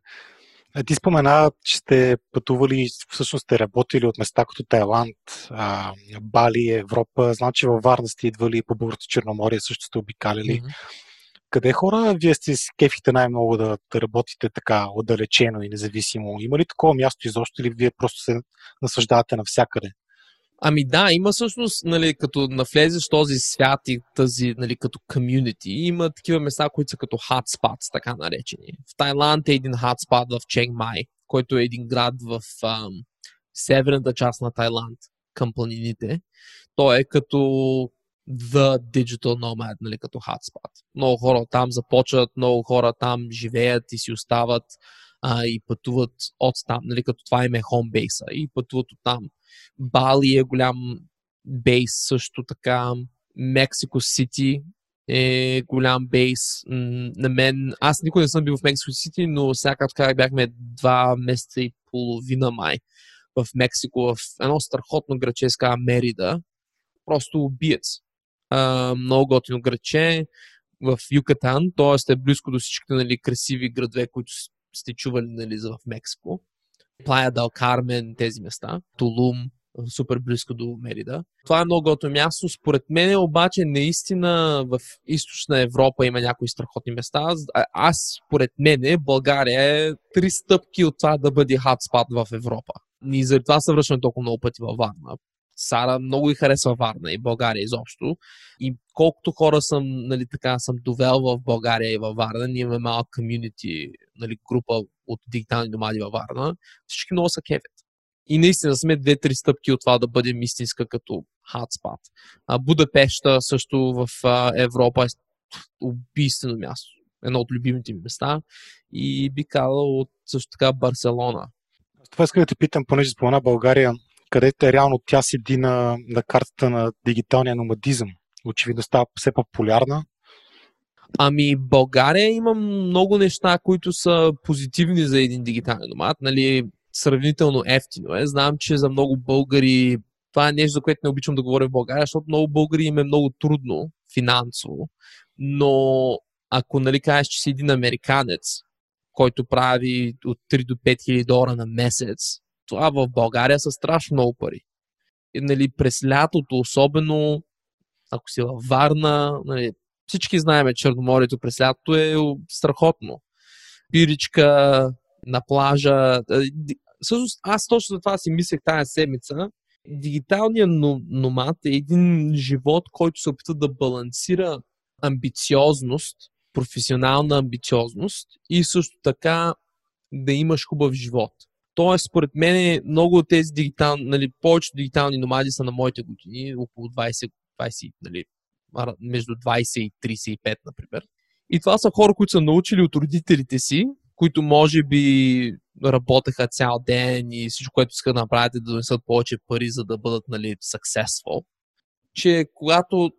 Ти спомена, че сте пътували, всъщност сте работили от места като Тайланд, а, Бали, Европа. Знам, че във Варна сте идвали по Българското Черноморие, също сте обикаляли. Mm-hmm. къде хора, вие сте с кефите най-много да работите така отдалечено и независимо. Има ли такова място изобщо или вие просто се наслаждавате навсякъде? Ами да, има всъщност, нали, като навлезеш в този свят и тази, нали, като комюнити, има такива места, които са като hotspots, така наречени. В Тайланд е един hotspot в Ченгмай, който е един град в ам, северната част на Тайланд, към планините. Той е като The Digital Nomad, нали, като hotspot. Много хора там започват, много хора там живеят и си остават а, и пътуват от там, нали, като това им е homebase и пътуват от там. Бали е голям бейс също така, Мексико Сити е голям бейс. На мен, аз никога не съм бил в Мексико Сити, но сега като казах бяхме два месеца и половина май в Мексико, в едно страхотно граче, се казва Мерида, просто убиец. А, много готино граче в Юкатан, т.е. е близко до всичките, нали, красиви градове, които сте чували, нали, в Мексико. Плая Дал Кармен, тези места, Тулум, супер близко до Мерида. Това е много готино място. Според мен обаче наистина в източна Европа има някои страхотни места. Аз, според мен, България е три стъпки от това да бъде hotspot в Европа. И заради това се връщаме толкова много пъти във Варна. Сара много ѝ харесва Варна и България изобщо. И колкото хора съм, нали, така, съм довел в България и във Варна, ние имаме малък комюнити, нали, група от дигитални номади във Варна, всички много са кефет. И наистина сме две-три стъпки от това да бъдем истинска като hotspot. Будапешта също в Европа е убийствено място. Едно от любимите ми места. И би казал от също така Барселона. Това искам да те питам, понеже спомена България, където реално тя седи на, на картата на дигиталния номадизъм. Очевидно става все популярна. Ами България има много неща, които са позитивни за един дигитален номад. Нали, сравнително ефтино е. Знам, че за много българи това е нещо, за което не обичам да говоря в България, защото много българи им е много трудно финансово. Но ако, нали, кажеш, че си един американец, който прави от три до пет хиляди долара на месец, това в България са страшно много пари. И, нали, през лятото, особено ако си във Варна, нали, всички знаем, Черноморието през лятото е страхотно. Пиричка на плажа. Всъщност, аз точно за това си мислех тая седмица. Дигиталният номад е един живот, който се опита да балансира амбициозност, професионална амбициозност и също така да имаш хубав живот. Тоест, според мен, много от тези дигитални, нали, повечето дигитални номади са на моите години, около двайсет, двайсет, нали, между двайсет и трийсет и пет, например. И това са хора, които са научили от родителите си, които може би работеха цял ден и всичко, което искат да направят, да донесат повече пари, за да бъдат, нали, successful. Че когато,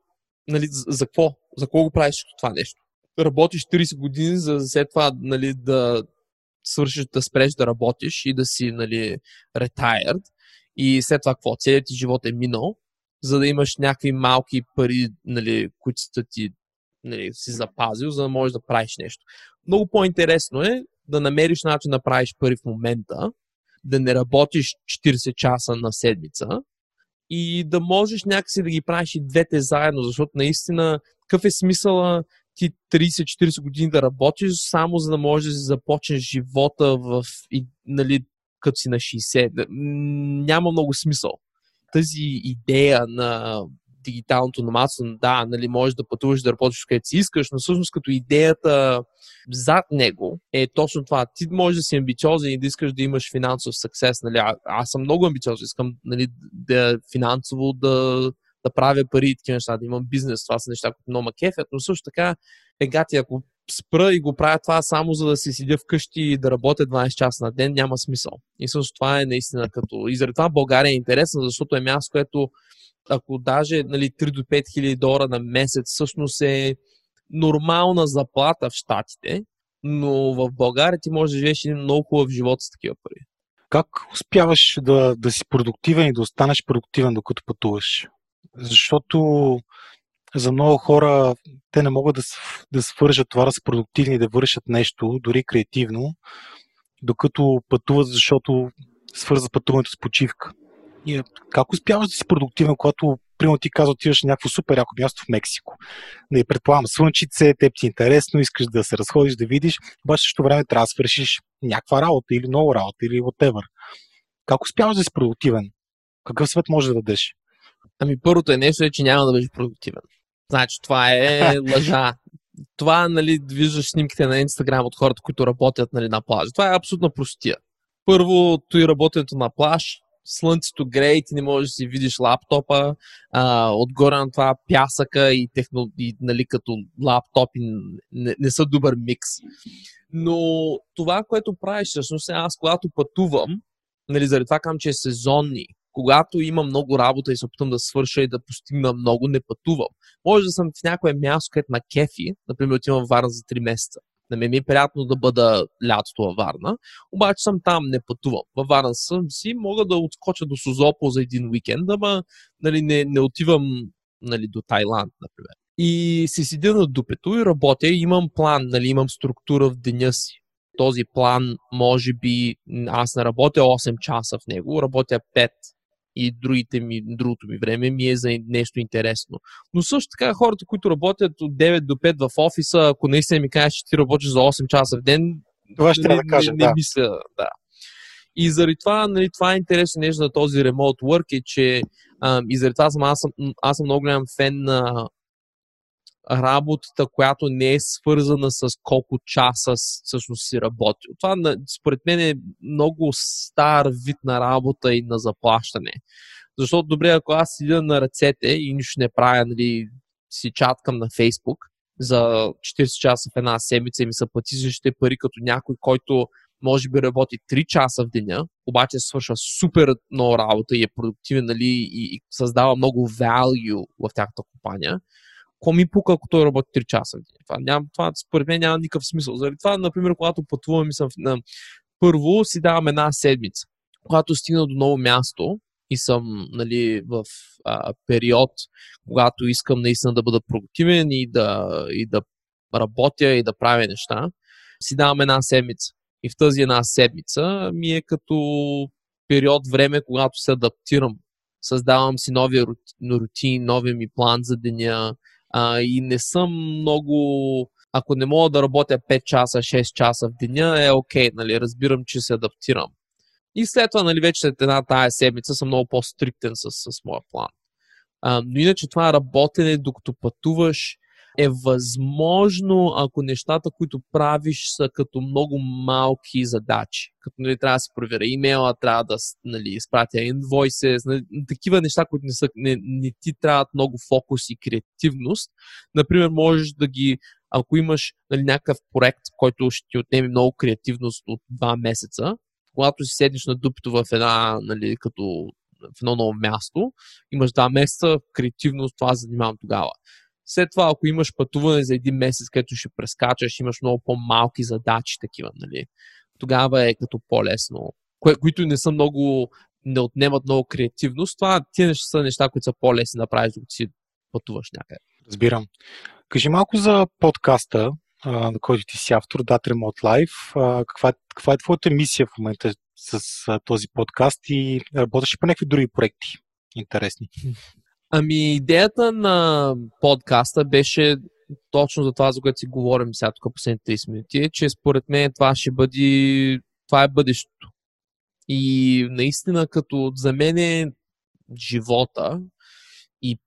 нали, за какво? За какво го правиш това нещо? Работиш трийсет години, за след това, нали, да свършиш, да спреш да работиш и да си, нали, retired. И след това какво? Целият ти живот е минал, за да имаш някакви малки пари, нали, които ти, нали, си запазил, за да можеш да правиш нещо. Много по-интересно е да намериш начин да правиш пари в момента, да не работиш четирийсет часа на седмица и да можеш някакси да ги правиш и двете заедно, защото наистина какъв е смисъла ти трийсет-четирийсет години да работиш, само за да можеш да започнеш живота в, и, нали, като си на шейсет. Няма много смисъл. Тази идея на дигиталното номадство, да, нали, можеш да пътуваш, да работиш където си искаш, но всъщност като идеята зад него е точно това. Ти можеш да си амбициозен и да искаш да имаш финансов съксес. Нали. А, аз съм много амбициозен, искам, нали, да финансово да да правя пари и такива неща, да имам бизнес. Това са неща, които много ма кефят, но също така егати, ако спра и го правя това само за да си седя вкъщи и да работя дванайсет часа на ден, няма смисъл. И също това е наистина като... И заради това България е интересна, защото е място, което ако даже, нали, три до пет хиляди долара на месец всъщност е нормална заплата в Щатите, но в България ти можеш да живееш един много хубав живот с такива пари. Как успяваш да, да си продуктивен и да останеш продуктивен докато пътуваш? Защото за много хора те не могат да, да свържат това, да са продуктивни, да вършат нещо, дори креативно, докато пътуват, защото свързват пътуването с почивка. И как успяваш да си продуктивен, когато примерно ти каза, отиваш на някакво супер яко място в Мексико. Не, предполагам, слънчице, теб ти е интересно, искаш да се разходиш, да видиш, обаче също време трябва да свършиш някаква работа или нова работа или whatever. Как успяваш да си продуктивен? Какъв съвет можеш да дадеш? Ами първото е нещо, е, че няма да бъдеш продуктивен. Значи това е лъжа. Това, нали, виждаш снимките на Инстаграм от хората, които работят, нали, на плажа. Това е абсолютна простия. Първо, той работенето на плаж, слънцето грее, ти не можеш да си видиш лаптопа, а, отгоре на това пясъка и, техно, и нали, като лаптопи не, не са добър микс. Но това, което правиш, всъщност аз когато пътувам, нали, заради това кам, че е сезонни, когато имам много работа и се опитам да свърша и да постигна много, не пътувам. Може да съм в някое място, където на кефи, например отивам в Варна за три месеца. На мен ми е приятно да бъда лятото във Варна, обаче съм там, не пътувам. Във Варна съм си, мога да отскоча до Созопол за един уикенд, ама нали, не, не отивам нали, до Тайланд, например. И си седя на дупето и работя и имам план, нали, имам структура в деня си. Този план, може би, аз не работя осем часа в него, работя пет. И другите ми, другото ми време ми е за нещо интересно. Но също така хората, които работят от девет до пет в офиса, ако наистина ми кажеш, че ти работиш за осем часа в ден, това ще не, да кажа, не, не да. мисля. Да. И заради това, нали, това е интересно нещо на този remote work е, че ам, и заради това съм, аз, съм, аз съм много голям фен на работата, която не е свързана с колко часа всъщност си работи. Това според мен е много стар вид на работа и на заплащане. Защото добре, ако аз седя на ръцете и нищо не правя, нали, си чаткам на Фейсбук за четирийсет часа в една седмица и ми са плати същите пари като някой, който може би работи три часа в деня, обаче свършва супер много работа и е продуктивен, нали, и, и създава много value в тяхната компания. Ко ми пука, ако той работи три часа. Това, няма, това според мен няма никакъв смисъл. Заради това, например, когато пътувам, съм на... първо си давам една седмица. Когато стигна до ново място и съм нали, в а, период, когато искам наистина да бъда продуктивен и да, и да работя и да правя неща, си давам една седмица. И в тази една седмица ми е като период време, когато се адаптирам. Създавам си новия рутин, новия ми план за деня, А, и не съм много... Ако не мога да работя пет часа, шест часа в деня, е окей, нали, разбирам, че се адаптирам. И след това, нали, вече след една тая седмица съм много по-стриктен с, с моя план. А, но иначе това работене, докато пътуваш, е възможно, ако нещата, които правиш, са като много малки задачи. Като нали, трябва да си проверя имейла, трябва да нали, изпратя инвойсес, нали, такива неща, които не, са, не, не ти трябват много фокус и креативност. Например, можеш да ги, ако имаш нали, някакъв проект, който ще ти отнеме много креативност от два месеца, когато си седнеш на дупето в една, нали, като в едно ново място, имаш два месеца креативност, това занимавам тогава. След това, ако имаш пътуване за един месец, където ще прескачаш, имаш много по-малки задачи, такива, нали? Тогава е като по-лесно. Кои, които не са много, не отнемат много креативност. Това тия неща са неща, които са по-лесни да правиш, докато си пътуваш някъде. Разбирам. Кажи малко за подкаста, на който ти си автор, That Remote Life. Каква, каква е твоята мисия в момента с този подкаст и работиш ли по някакви други проекти интересни? Ами, идеята на подкаста беше точно за това, за което си говорим сега тук последните трийсет минути, е, че според мен това ще бъде, това е бъдещето. И наистина, като за мен е живота и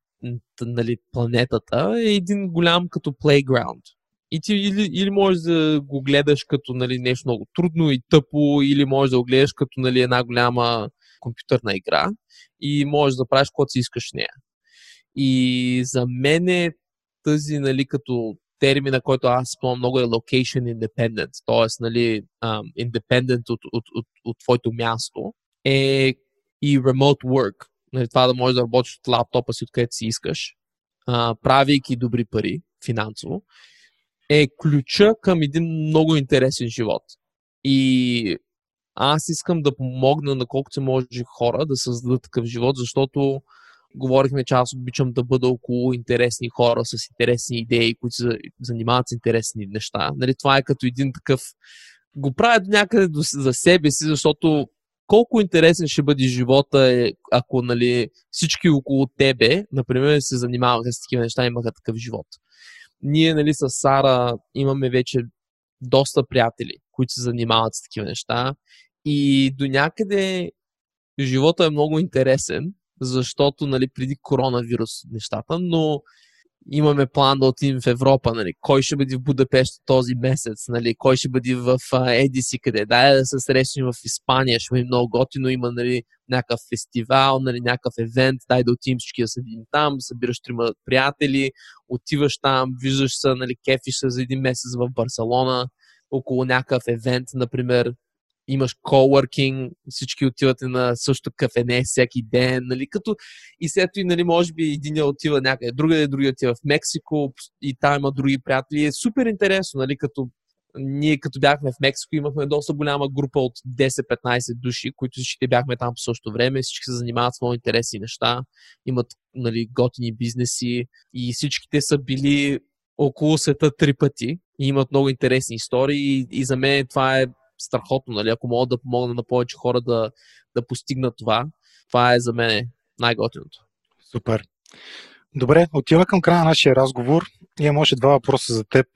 нали, планетата е един голям като плейграунд. И ти или, или можеш да го гледаш като нали, нещо много трудно и тъпо, или можеш да го гледаш като нали, една голяма компютърна игра и можеш да правиш каквото си искаш в нея. И за мен е тази, нали, като термина, който аз спомням много е location independent, т.е. нали, um, independent от, от, от, от твоето място е и remote work. Нали, това да можеш да работиш от лаптопа си, откъдето си искаш, а, правейки добри пари финансово, е ключа към един много интересен живот. И аз искам да помогна на колкото се може хора да създадат такъв живот, защото говорихме, че аз обичам да бъда около интересни хора с интересни идеи, които се занимават с интересни неща. Нали, това е като един такъв... Го правя до някъде за себе си, защото колко интересен ще бъде живота, ако, нали, всички около тебе, например, се занимаваха с такива неща, имаха такъв живот. Ние, нали, с Сара имаме вече доста приятели, които се занимават с такива неща, и до някъде живота е много интересен, защото, нали, преди коронавирус нещата, но имаме план да отидем в Европа, нали, кой ще бъде в Будапешт този месец, нали, кой ще бъде в Едиси, къде, дай да се срещнем в Испания, ще бъде много готино, има, нали, някакъв фестивал, нали, някакъв евент, дай да отидем всички да се видим там, събираш трима приятели, отиваш там, виждаш се, нали, кефиш се за един месец в Барселона, около някакъв евент, например, имаш coworking, всички отивате на също кафене всеки ден, нали, като и след това, нали, може би един отива някъде другаде, други отива в Мексико и там има други приятели. Е супер интересно, нали, като ние като бяхме в Мексико, имахме доста голяма група от десет-петнайсет души, които всички бяхме там по същото време, всички се занимават с много интересни неща, имат, нали, готини бизнеси и всичките са били около света три пъти и имат много интересни истории, и, и за мен това е страхотно, нали, ако мога да помогна на повече хора да, да постигнат това, това е за мен най-готиното. Супер. Добре, отива към края на нашия разговор. Имам още два въпроса за теб.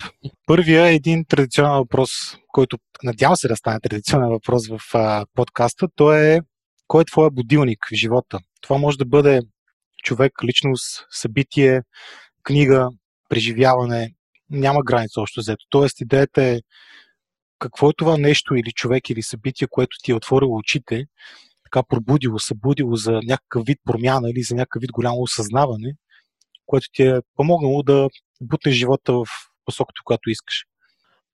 Първия е един традиционен въпрос, който надявам се да стане традиционен въпрос в а, подкаста. То е: кой е твой будилник в живота? Това може да бъде човек, личност, събитие, книга, преживяване. Няма граница общо взето. Тоест идеята е: какво е това нещо или човек или събитие, което ти е отворило очите, така пробудило, събудило за някакъв вид промяна или за някакъв вид голямо осъзнаване, което ти е помогнало да бутнеш живота в посоката, която искаш?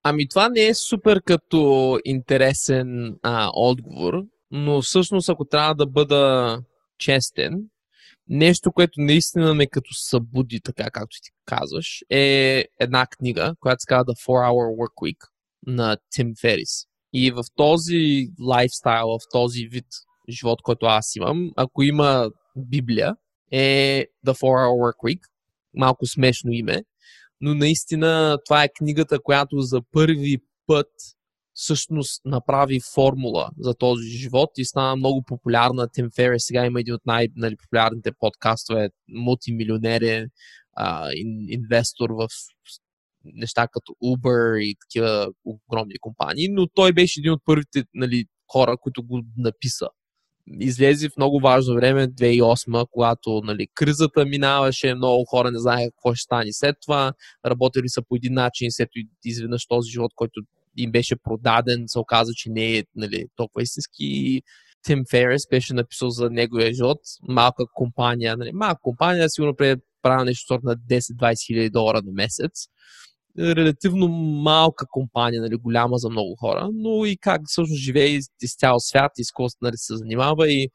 Ами това не е супер като интересен а, отговор, но всъщност, ако трябва да бъда честен, нещо, което наистина ме като събуди, така както ти казваш, е една книга, която се казва The four hour Workweek на Тим Ферис. И в този лайфстайл, в този вид живот, който аз имам, ако има Библия, е The four hour Workweek. Малко смешно име, но наистина това е книгата, която за първи път всъщност направи формула за този живот и стана много популярна. Тим Ферис сега има един от най-популярните подкастове, мултимилионерен инвестор в неща като Uber и такива огромни компании, но той беше един от първите, нали, хора, които го написа. Излезе в много важно време, две хиляди и осма, когато, нали, кризата минаваше, много хора не знаеха какво ще стане след това, работили са по един начин, след изведнъж този живот, който им беше продаден, се оказа, че не е, нали, толкова истински. Тим Ферис беше написал за неговия живот, малка компания, нали, малка компания, сигурно правя нещо сорт на десет-двайсет хиляди долара на месец. Релативно малка компания, нали, голяма за много хора, но и как всъщност живее из цял свят, и с какво, нали, се занимава, и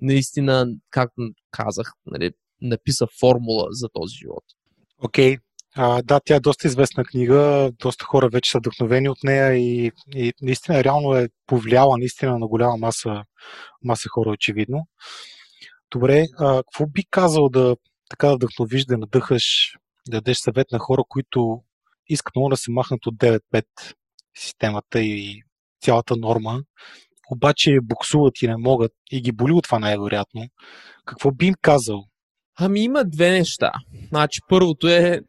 наистина, както казах, нали, написа формула за този живот. Окей, okay. Да, тя е доста известна книга, доста хора вече са вдъхновени от нея и, и наистина реално е повлияла наистина на голяма маса, маса хора, очевидно. Добре, а, какво би казал да така да вдъхновиш, да надъхаш, да дадеш съвет на хора, които искат много да се махнат от девет пет системата и цялата норма, обаче буксуват и не могат и ги боли от това най-вероятно. Какво би им казал? Ами има две неща. Значи, първото е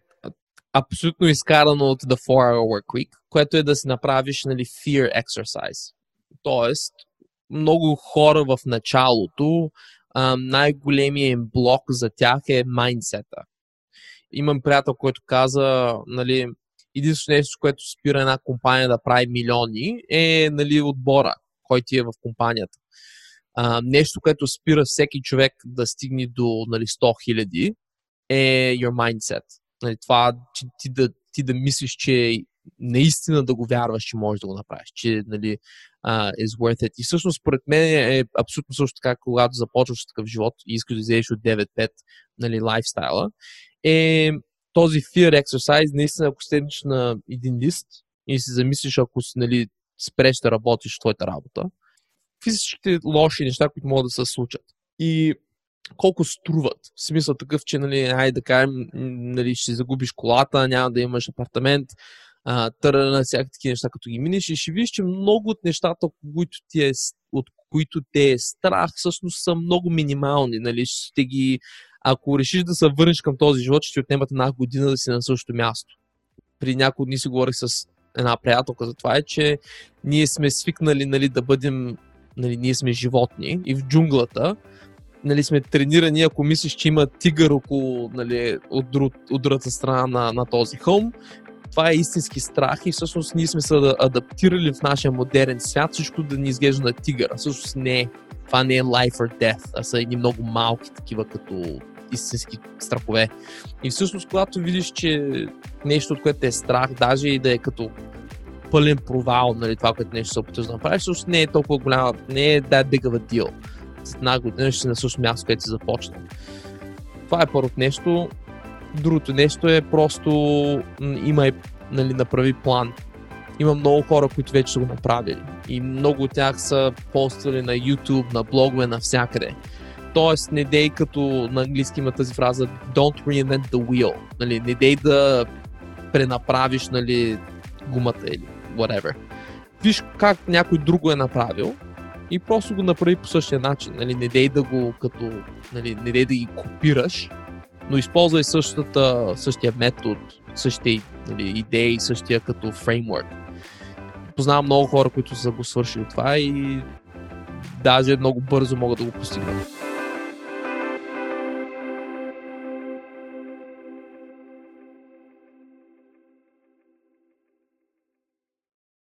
абсолютно изкарано от The four hour Workweek, което е да си направиш, нали, fear exercise. Тоест, много хора в началото, най-големият им блок за тях е майндсета. Имам приятел, който каза, нали, единствено нещо, което спира една компания да прави милиони, е, нали, отбора, който е в компанията. А, нещо, което спира всеки човек да стигне до, нали, сто хиляди, е your mindset. Нали, това, че ти да, ти да мислиш, че наистина да го вярваш, че можеш да го направиш, че, нали, uh, is worth it. И всъщност, според мен е абсолютно също така, когато започваш такъв живот и искаш да излезеш от девет пет, нали, лайфстайла, е този fear exercise. Наистина, ако седнеш на един лист и си замислиш, ако си, нали, спреш да работиш в твоята работа, всичките лоши неща, които могат да се случат и колко струват. В смисъл такъв, че, нали, ай, да кажем, нали, ще загубиш колата, няма да имаш апартамент, търна, всякакви неща, като ги минеш и ще видиш, че много от нещата, които ти е, от които те е страх, всъщност са много минимални. Нали? Ще ги... Ако решиш да се върнеш към този живот, ще ти отнемат една година да си на същото място. При няколко дни си говорих с една приятелка за това, е, че ние сме свикнали, нали, да бъдем, нали, ние сме животни и в джунглата, нали, сме тренирани, ако мислиш, че има тигър около, нали, от, друг, от другата страна на, на този хълм. Това е истински страх и всъщност ние сме се адаптирали в нашия модерен свят всичко да ни изглежда на тигъра. Всъщност не е. Това не е life or death, а са едни много малки такива като истински страхове. И всъщност, когато видиш, че нещо, от което е страх, даже и да е като пълен провал, нали, това, което нещо се опитваш да направиш, всъщност не е толкова голяма, не е that big of a deal. За една година ще си на същото място, където си започна. Това е първото нещо. Другото нещо е просто има, нали, направи план. Има много хора, които вече са го направили. И много от тях са поствали на YouTube, на блогове, навсякъде. Тоест, не дей като на английски има тази фраза Don't reinvent the wheel. Нали, не дей да пренаправиш, нали, гумата или whatever. Виж как някой друго е направил и просто го направи по същия начин. Нали, не дей да го като, нали, не дей да ги копираш, но използвай същата, същия метод, същите, нали, идеи, същия като фреймворк. Познавам много хора, които са го свършили това и даже много бързо могат да го постигнат.